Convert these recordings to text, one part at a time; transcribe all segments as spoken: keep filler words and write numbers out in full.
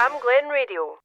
Cam Glen Radio.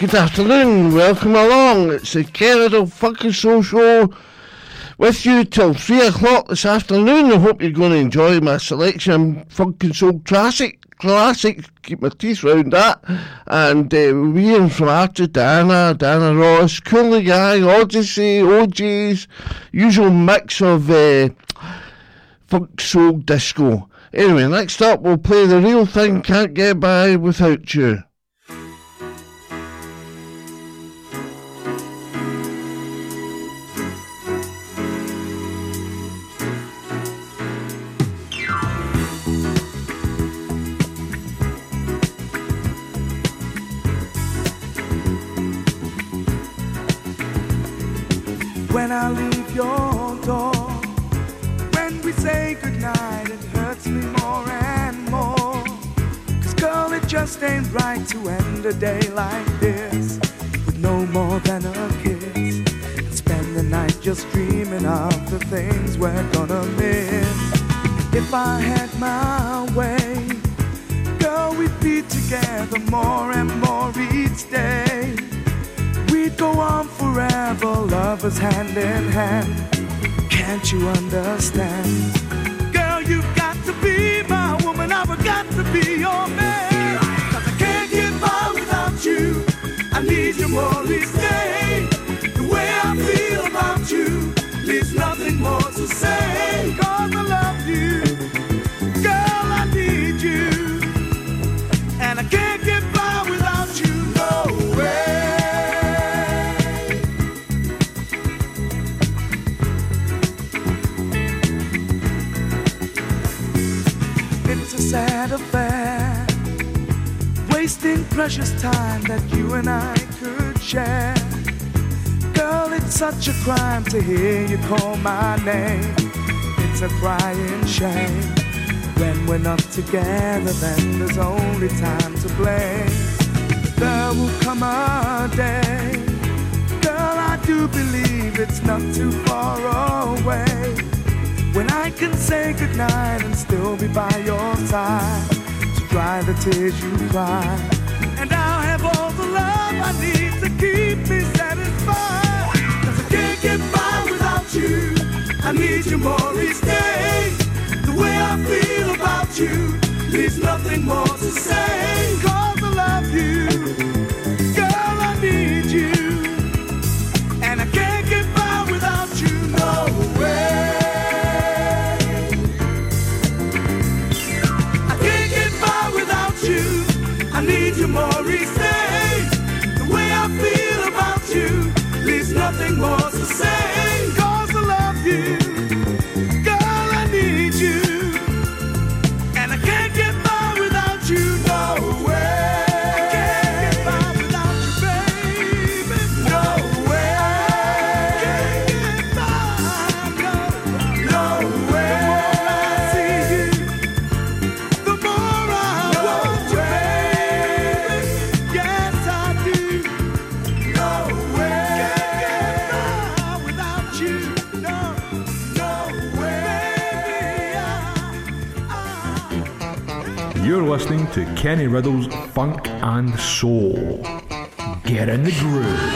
Good afternoon, welcome along. It's the Kenny Riddell Funky Soul Show with you till three o'clock this afternoon. I hope you're going to enjoy my selection. Funky Soul Classic, classic, keep my teeth round that. And uh, we in from Arthur, Diana, Diana Ross, Coolie Guy, Odyssey, O J's, usual mix of uh, funk, soul, disco. Anyway, next up we'll play The Real Thing, Can't Get By Without You. When I leave your door, when we say goodnight, it hurts me more and more. 'Cause girl, it just ain't right to end a day like this with no more than a kiss, and spend the night just dreaming of the things we're gonna miss. If I had my way, girl, we'd be together more and more each day. We'd go on forever, lovers hand in hand. Can't you understand? Girl, you've got to be my woman, I've got to be your man. 'Cause I can't get by without you, I need you more each day. The way I feel about you leaves nothing more to say. 'Cause I love you, girl, I need you, and I can't get by without you, no way. sad affair, wasting precious time that you and I could share. Girl, it's such a crime to hear you call my name. It's a crying shame. When we're not together, then there's only time to blame. There will come a day, girl, I do believe it's not too far away, when I can say goodnight and still be by your side, to dry the tears you cry. And I'll have all the love I need to keep me satisfied, 'cause I can't get by without you. I need you more each day. The way I feel about you leaves nothing more to say. 'Cause I love you, girl, I need you, and I can't get by without you, no way. Need you more each day. The way I feel about you leaves nothing more to say. 'Cause I love you, girl, I need you, and I can't get by without you, no way. I can't get by without you, baby, no way. I can't get by, no, no way. The more I see you, the more I no want you, baby. You're listening to Kenny Riddell's Funk and Soul. Get in the groove.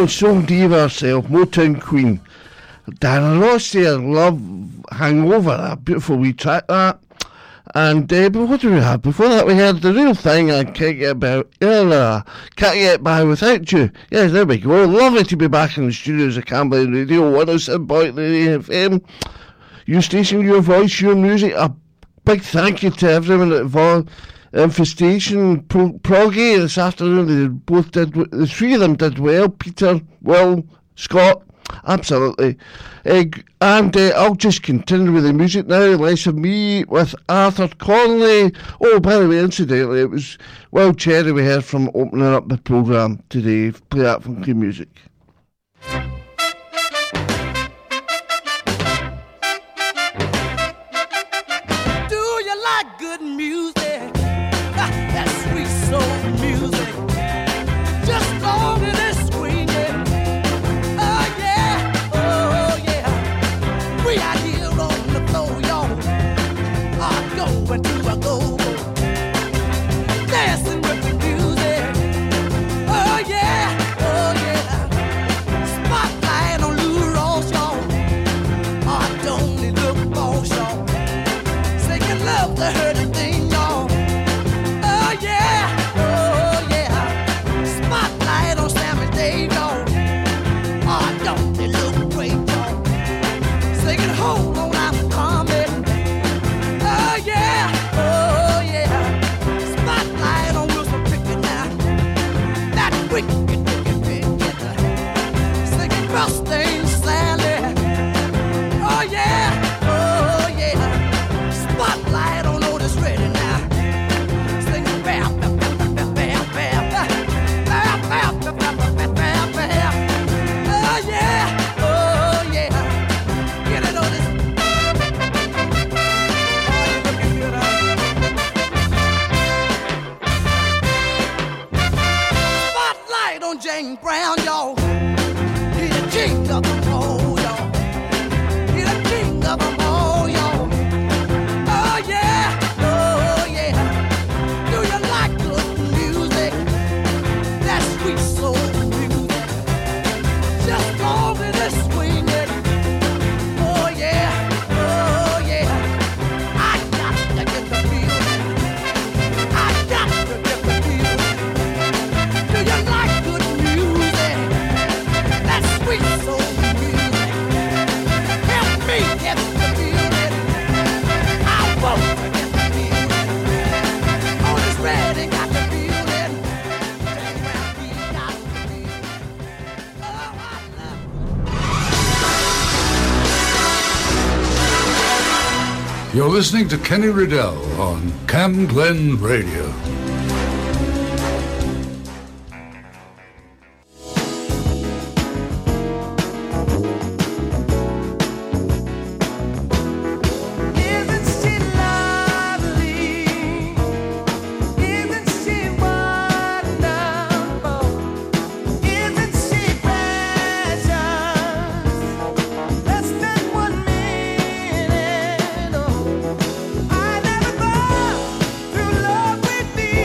Hello, song diva herself, Motown Queen. Diana Ross there, Love Hangover, that beautiful wee track that. And uh, but what do we have? Before that we heard The Real Thing, I Can't Get About Earlier, Can't Get By Without You. Yes, there we go. Lovely to be back in the studios of Camberley Radio, one oh seven point three F M. Your station, your voice, your music. A big thank you to everyone at Vol Infestation, Pro- Proggy this afternoon. They both did, the three of them did well. Peter, Will, Scott. Absolutely. Uh, and uh, I'll just continue with the music now. Less of me with Arthur Conley. Oh, by the way, incidentally, it was Will Cherry we heard from opening up the programme today. Play that funky music. Do you like good music? Brown, y'all. He the king of them all, y'all. He the king of them all, y'all. Oh, yeah, oh, yeah. Do you like good music? That sweet soul music. Just go with it, swing it. Oh, yeah, oh, yeah. I got to get the feeling. I got to get the feeling. Do you like You're listening to Kenny Riddell on Cam Glen Radio. Be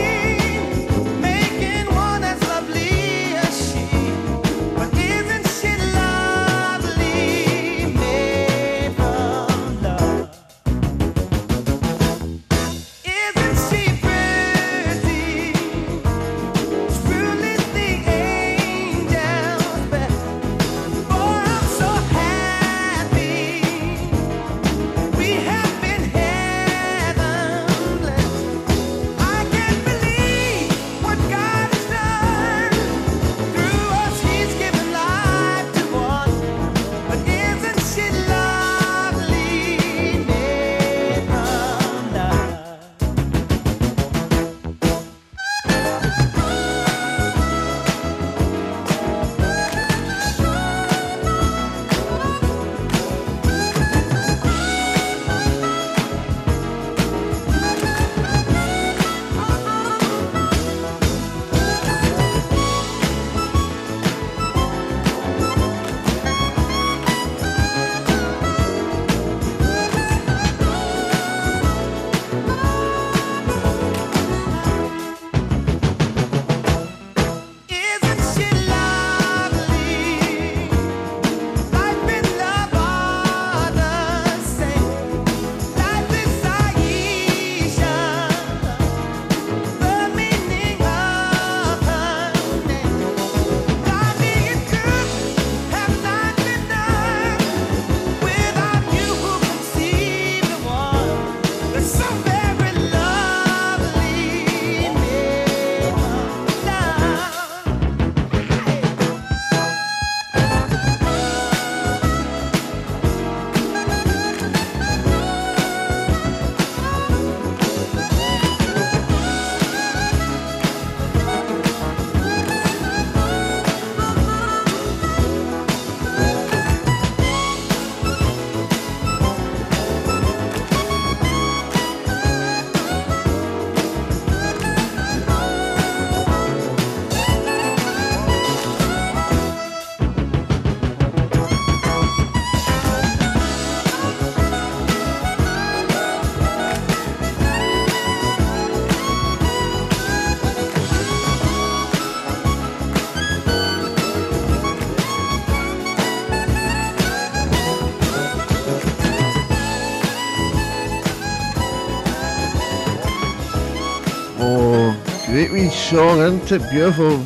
Oh, great wee song, isn't it beautiful?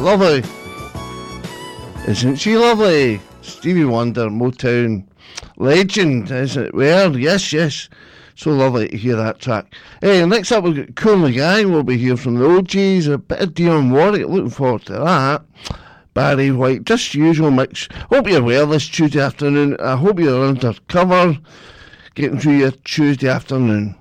Lovely. Isn't she lovely? Stevie Wonder, Motown legend, is it? Well, yes, yes. So lovely to hear that track. Hey, next up we've got Coolie Guy. We'll be here from the O Gs, a bit of Dionne Warwick. Looking forward to that. Barry White, just usual mix. Hope you're well this Tuesday afternoon. I hope you're under cover, getting through your Tuesday afternoon.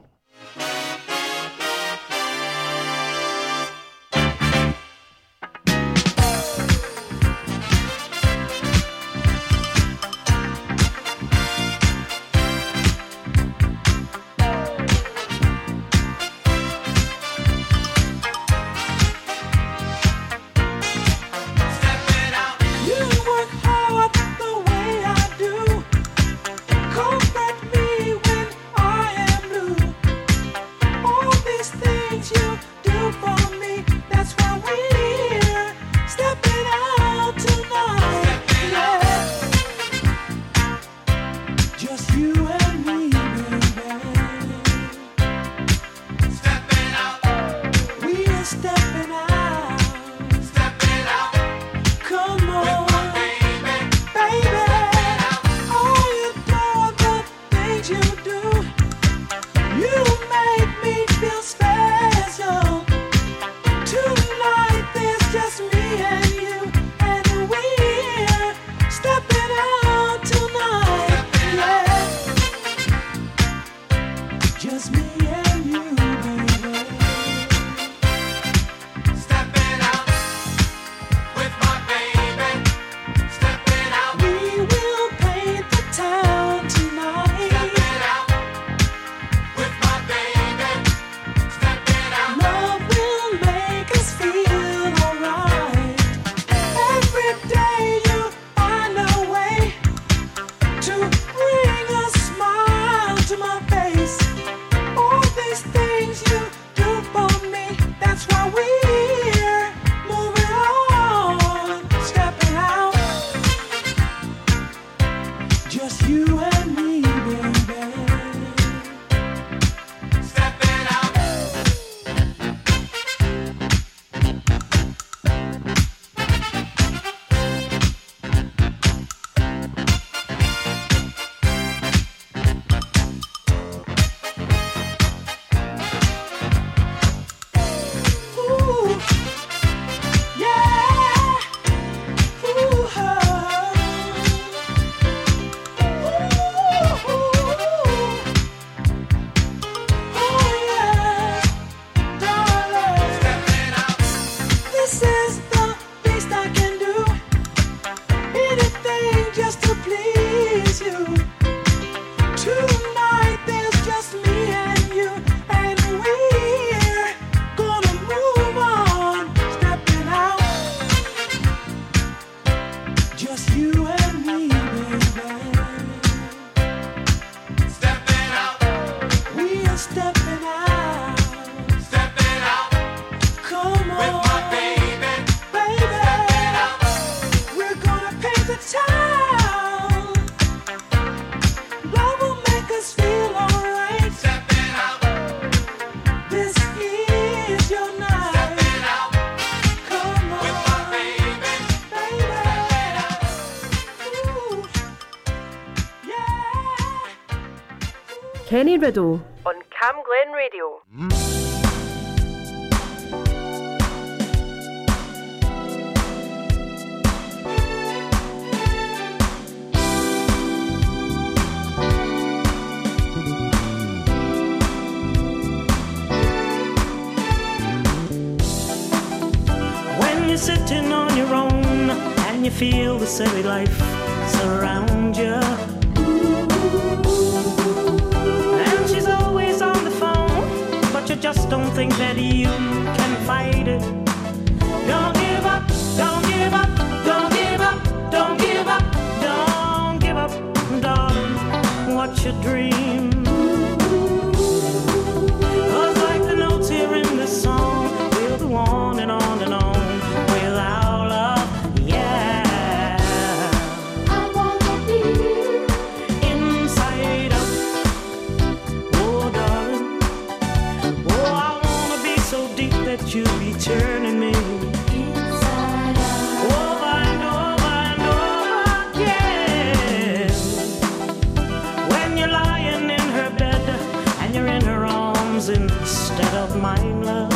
Kenny Riddell on Cam Glen Radio. When you're sitting on your own and you feel the silly life surround you, just don't think that you can fight it. Don't give up, don't give up, don't give up, don't give up, don't give up, darling, what's your dream? Cause like the notes here in this song, we'll go on and on and on with our love, yeah. I wanna be inside out, oh darling. So deep. that you be turning me inside out. Over and over and over again. When you're lying in her bed and you're in her arms instead of mine, love.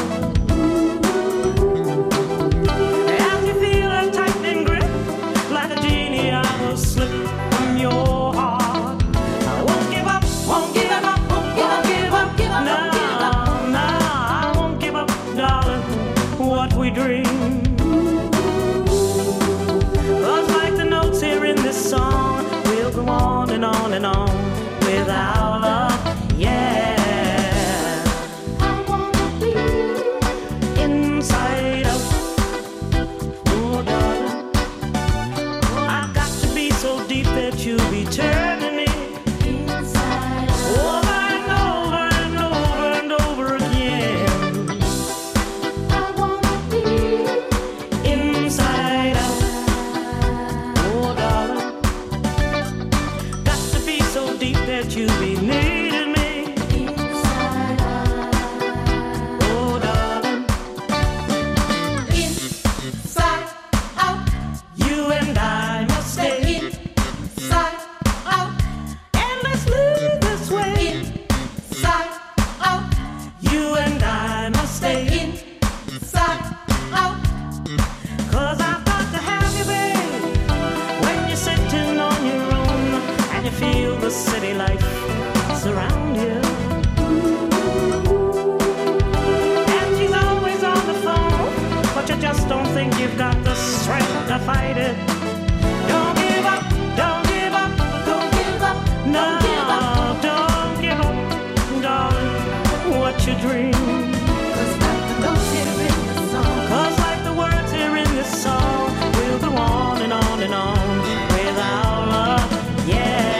And you feel her tight and grip like a genie I will slip from your heart. I won't give up, won't give up, won't give up, give up, give up. No. We dream. Cause like the notes here in this song, we'll go on and on and on with our love, yeah. I wanna be inside out, oh darling. I've got to be so deep that you'll be turning me inside out. Over and over and over and over again. You be needing me inside out. Oh darling, inside out. You and I must stay inside out. And let's live this way inside out. You and I must stay inside out. Cause I've got to have you, babe. When you're sitting on your own and you feel the city light surround you, and she's always on the phone, but you just don't think you've got the strength to fight it. Don't give up, don't give up, don't give up, no, don't give up, don't give up, darling, what you dream. Cause like the notes here in this song, cause like the words here in this song, we'll go on and on and on with our love, yeah.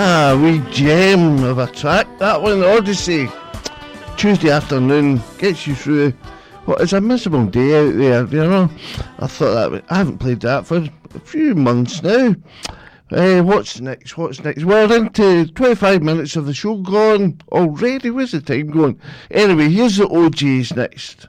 Ah, wee gem of a track, that one, Odyssey. Tuesday afternoon, gets you through what is a miserable day out there, you know. I thought that was, I haven't played that for a few months now. Uh, what's next, what's next? We're into twenty-five minutes of the show gone already, where's the time going? Anyway, here's the O Gs next.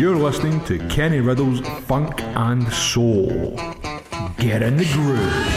You're listening to Kenny Riddell's Funk and Soul. Get in the groove.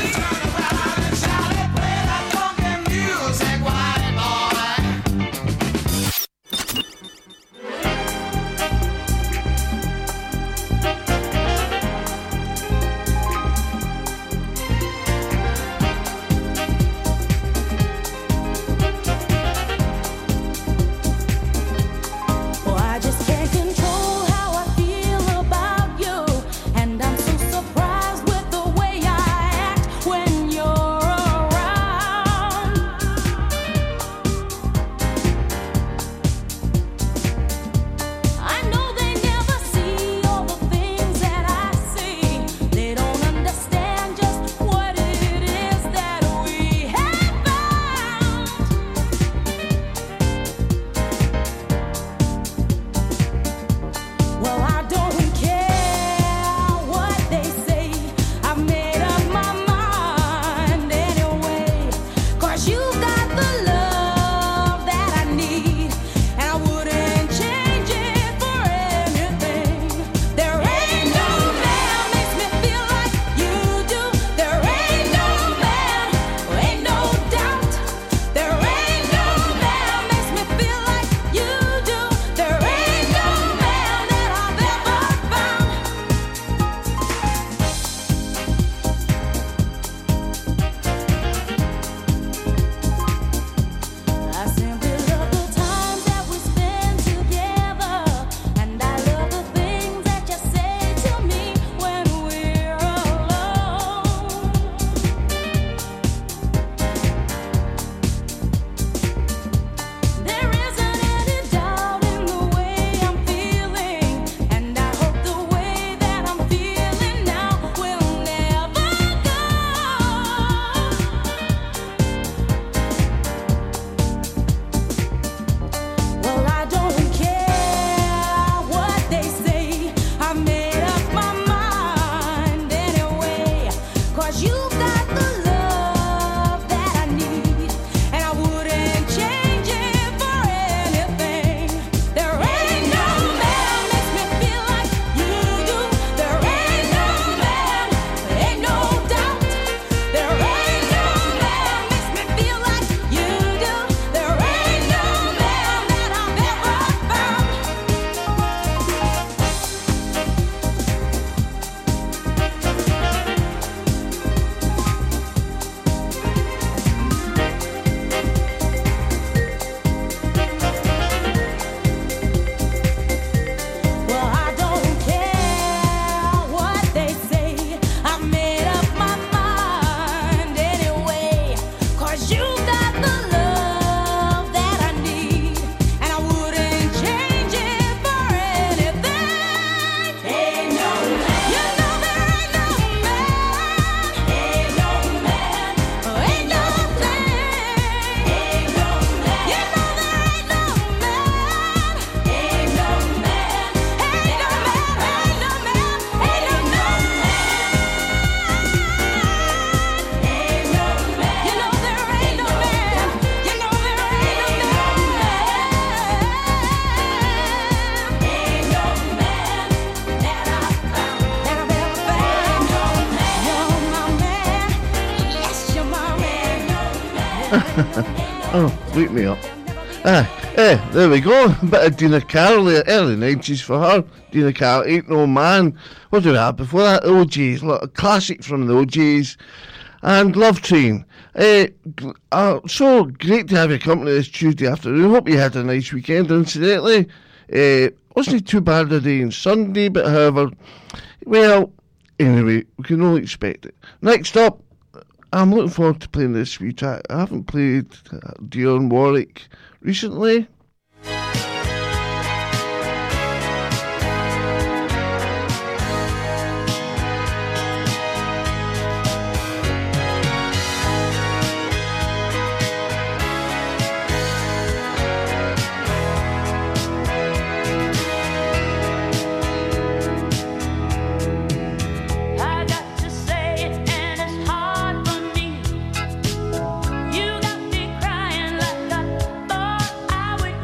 Wake me up. Ah, eh, there we go. A bit of Dina Carroll there. Early nineties for her. Dina Carroll, Ain't No Man. What did we have before that? O Js. Look, a classic from the O Js. And Love Train. Eh, uh, so great to have your company this Tuesday afternoon. Hope you had a nice weekend. Incidentally, eh, wasn't it too bad a day on Sunday, but however, well, anyway, we can only expect it. Next up, I'm looking forward to playing this wee track. I haven't played Dionne Warwick recently. I would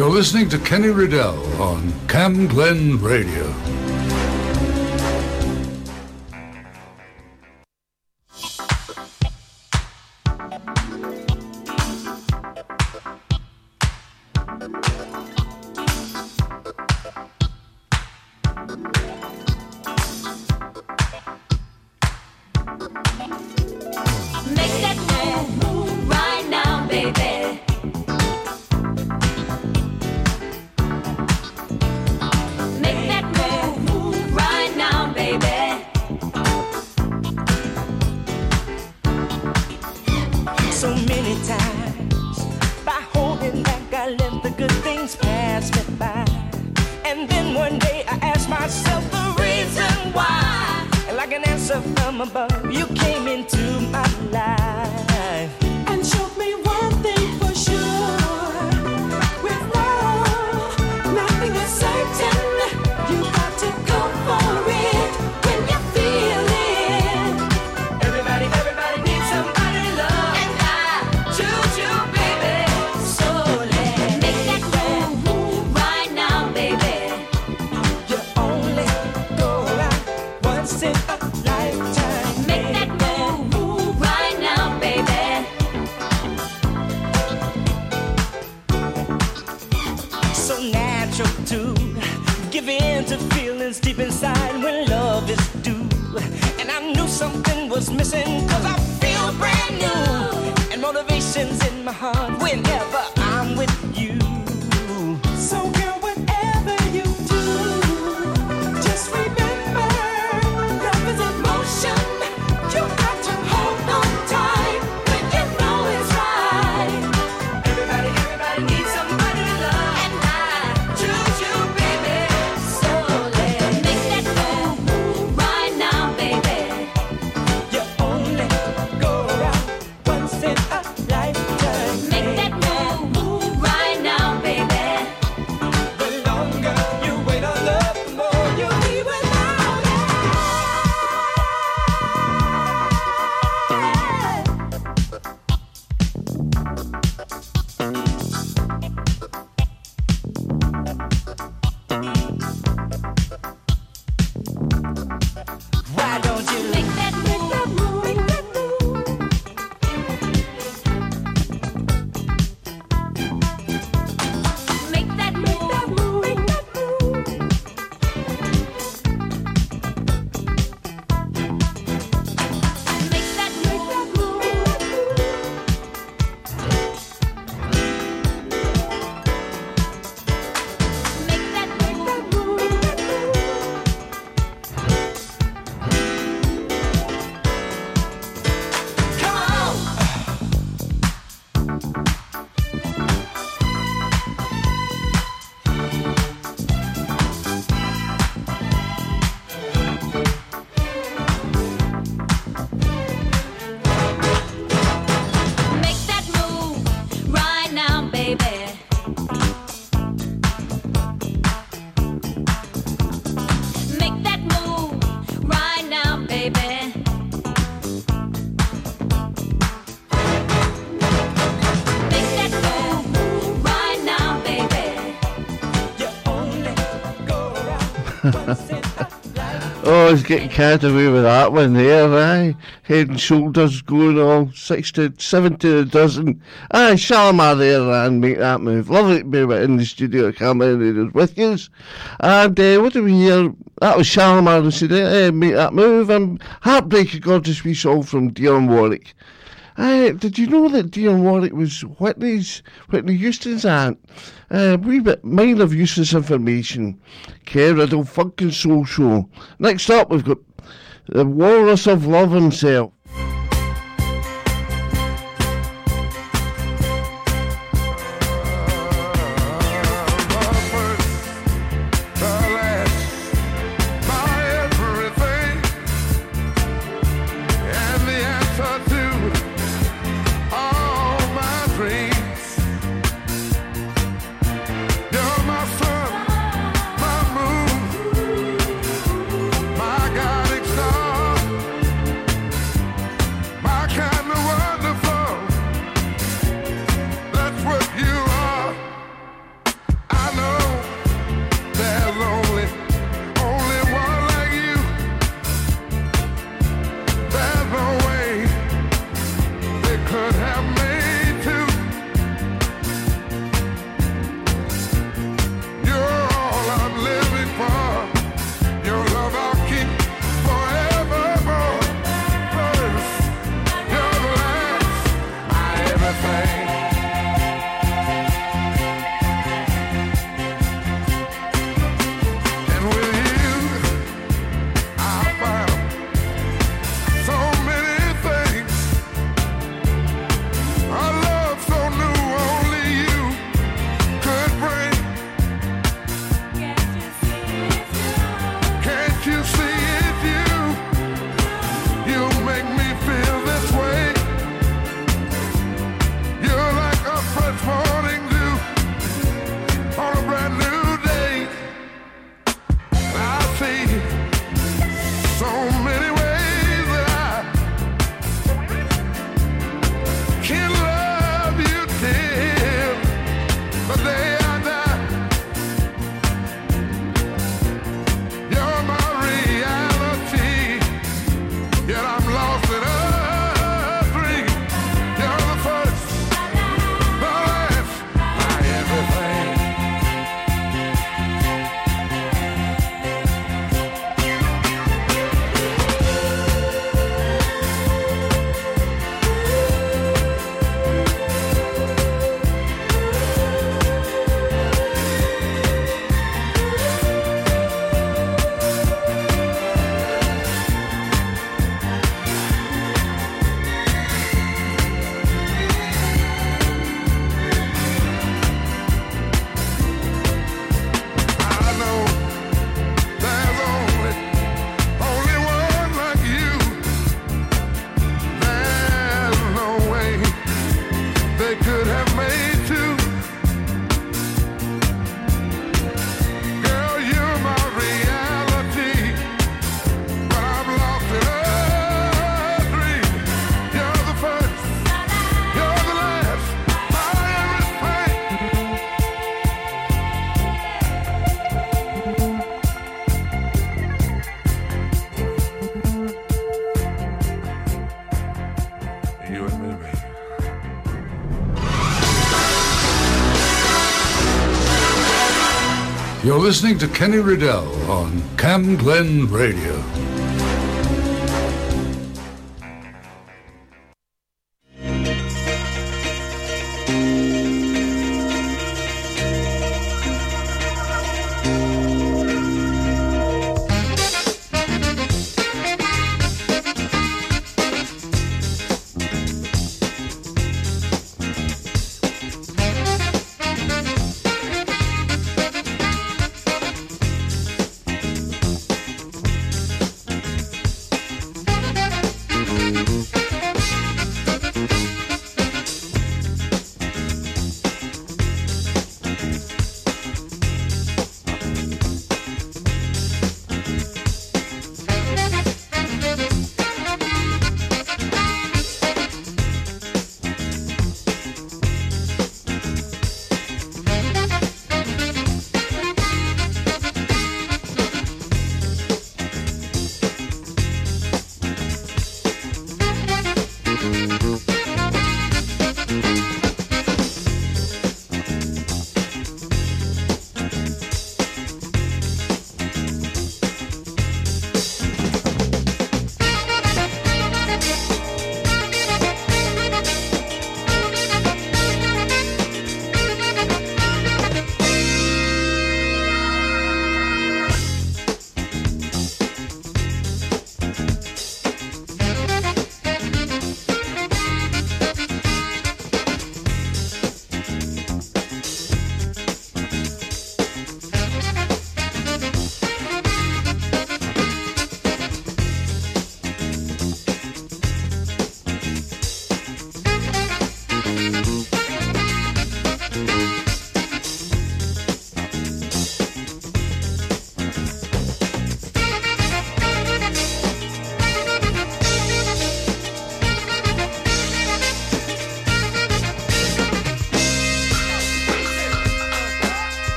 You're listening to Kenny Riddell on Cam Glen Radio. Always get carried away with that one there, aye. Head and shoulders going all sixty, seventy a dozen. Aye, Shalamar there and make that move. Lovely to be in the studio at Camberley Radio with yous. And uh, what do we hear? That was Shalamar and said, eh, make that move. And Heartbreak of Gorgeous Wee Soul from Dionne Warwick. Uh, did you know that Dionne Warwick was Whitney's, Whitney Houston's aunt? A uh, wee bit mine of useless information. Care Riddle, Funk and Soul Show. Next up, we've got the Walrus of Love himself. You're listening to Kenny Riddell on Cam Glen Radio.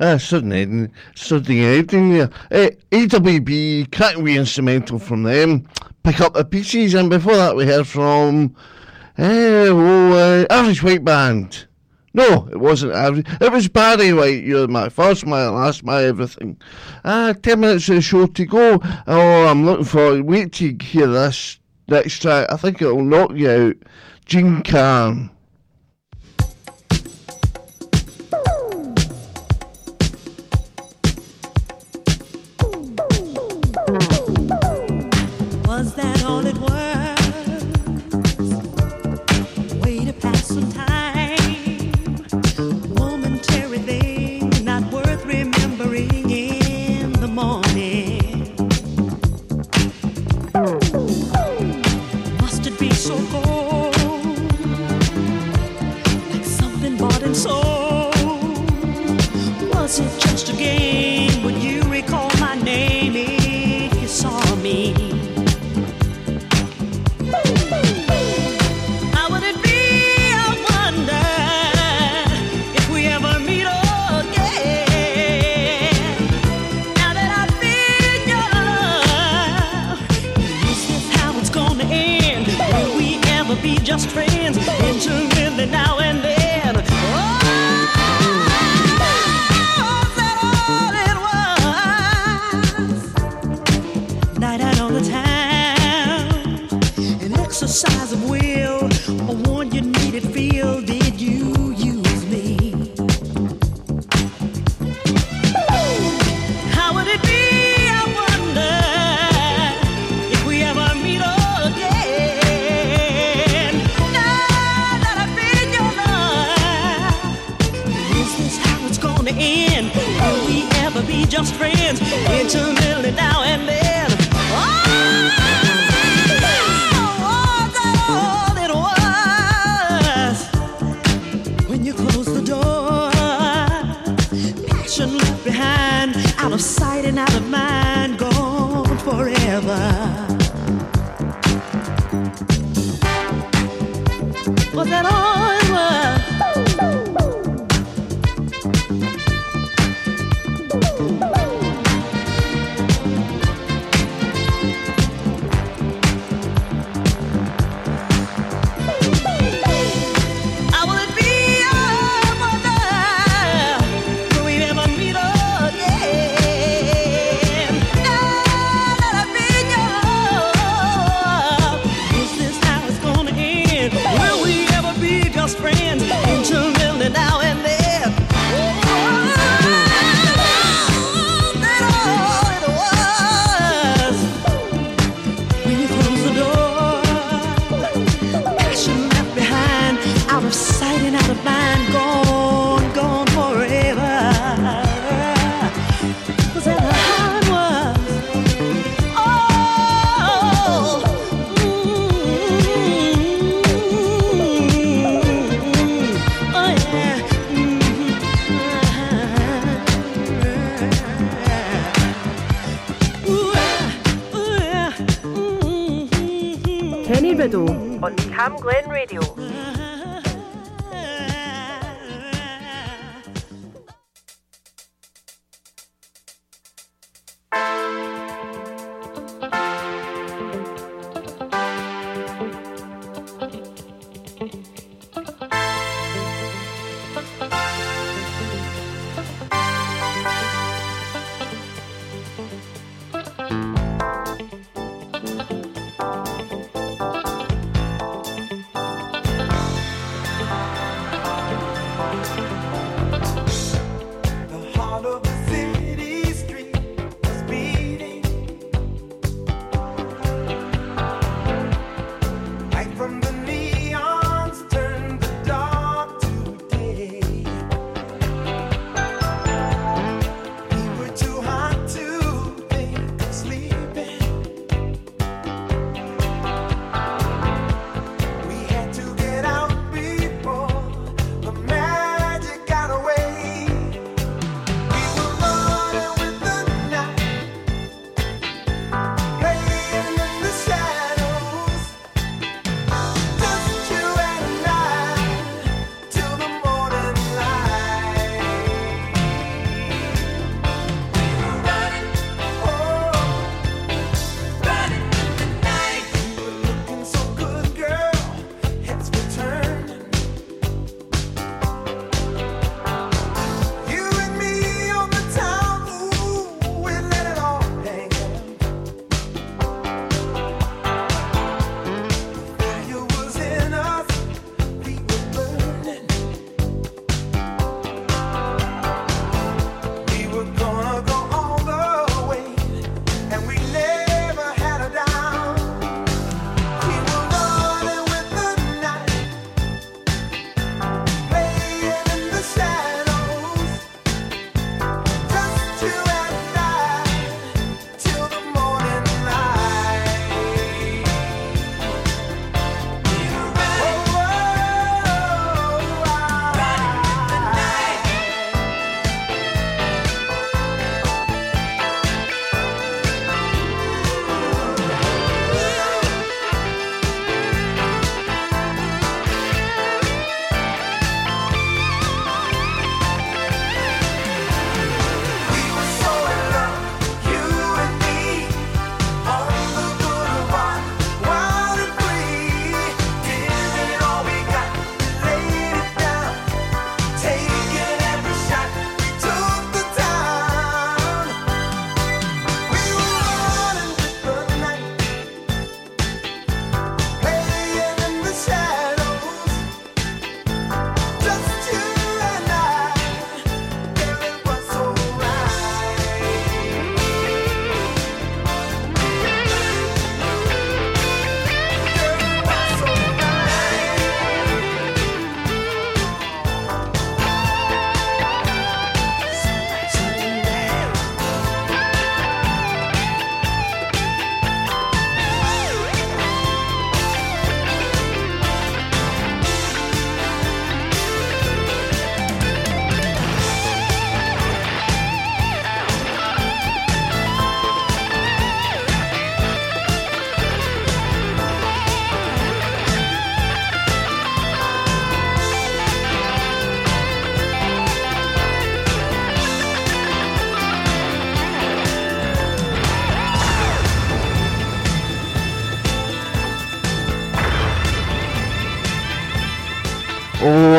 Uh, Sunday, Sunday evening, yeah. uh, A W B, crackway instrumental from them, Pick Up the Pieces, and before that we heard from uh, oh, uh, Average White Band. No, it wasn't Average, it was Barry White. You're my first, my last, my everything. Uh, ten minutes of the show to go. Oh, I'm looking for, wait till you hear this next track, I think it'll knock you out. Gene Carn. Must it be so cold? wasn't just a game. When you recall my name, if you saw me, how would it be, I wonder, if we ever meet again? Now that I feel your love, is this how it's gonna end? Will we ever be just friends, intimately now and then? Size of will, or one you needed, feel, did you use me? How would it be, I wonder, if we ever meet again? Now that I've been your love, is this how it's gonna end? Will we ever be just friends, intimately now and then? Out of sight and out of mind, gone forever. Was that all it was? How will it be? I wonder, will we ever meet again? Kenny Riddell on Cam Glen Radio. We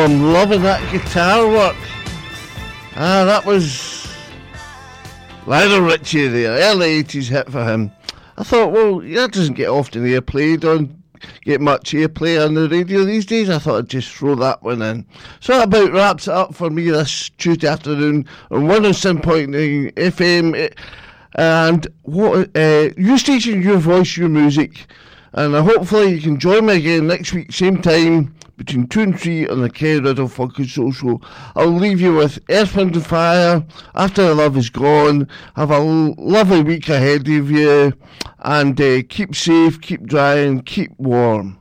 I'm loving that guitar work. Ah, that was Lionel Richie, the early eighties hit for him. I thought, well, that doesn't get often airplay, don't get much airplay on the radio these days. I thought I'd just throw that one in. So that about wraps it up for me this Tuesday afternoon on one oh seven point nine F M. And what uh, your station, your voice, your music. And uh, hopefully you can join me again next week, same time, between two and three on the Kenny Riddell Funk and Soul Show. I'll leave you with Earth, Wind and Fire, After the Love Is Gone. Have a l- lovely week ahead of you, and uh, keep safe, keep dry and keep warm.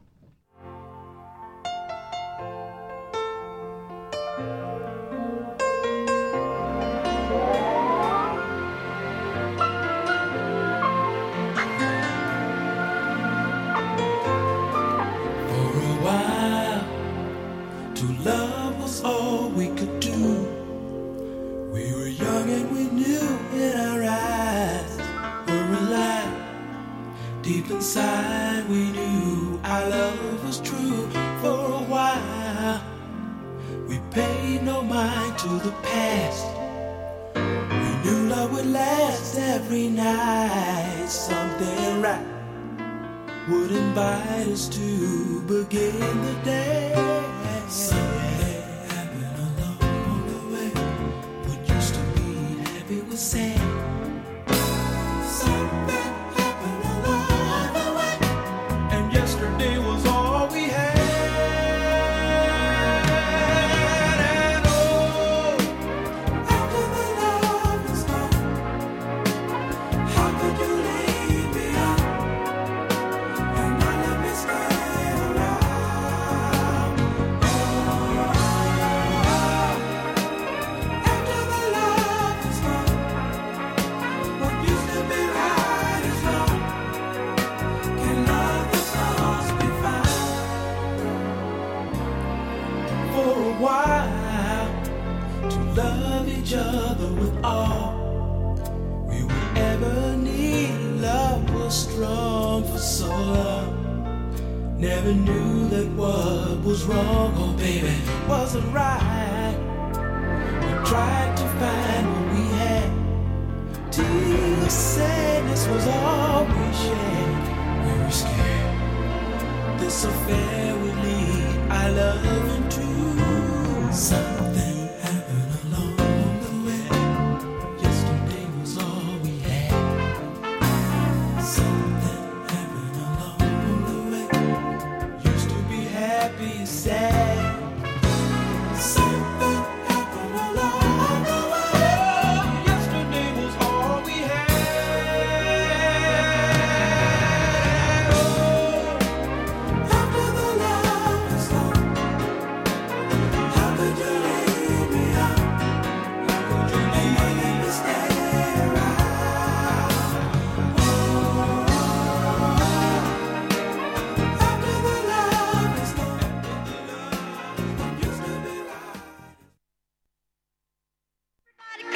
Inside we knew our love was true. For a while we paid no mind to the past. We knew love would last every night. Something right would invite us to begin the day. Something happened along the way. What used to be happy was sad. Something yesterday was all we had. And oh, after the love was gone, how could you leave me out? And I let me stay around. Oh, after the love was gone, what used to be right is wrong. Can love while to love each other with all we would ever need? Love was strong for so long. Never knew that what was wrong, oh baby, wasn't right. We tried to find what we had. Tears, sadness was all we shared. We were scared this affair would lead our love into something.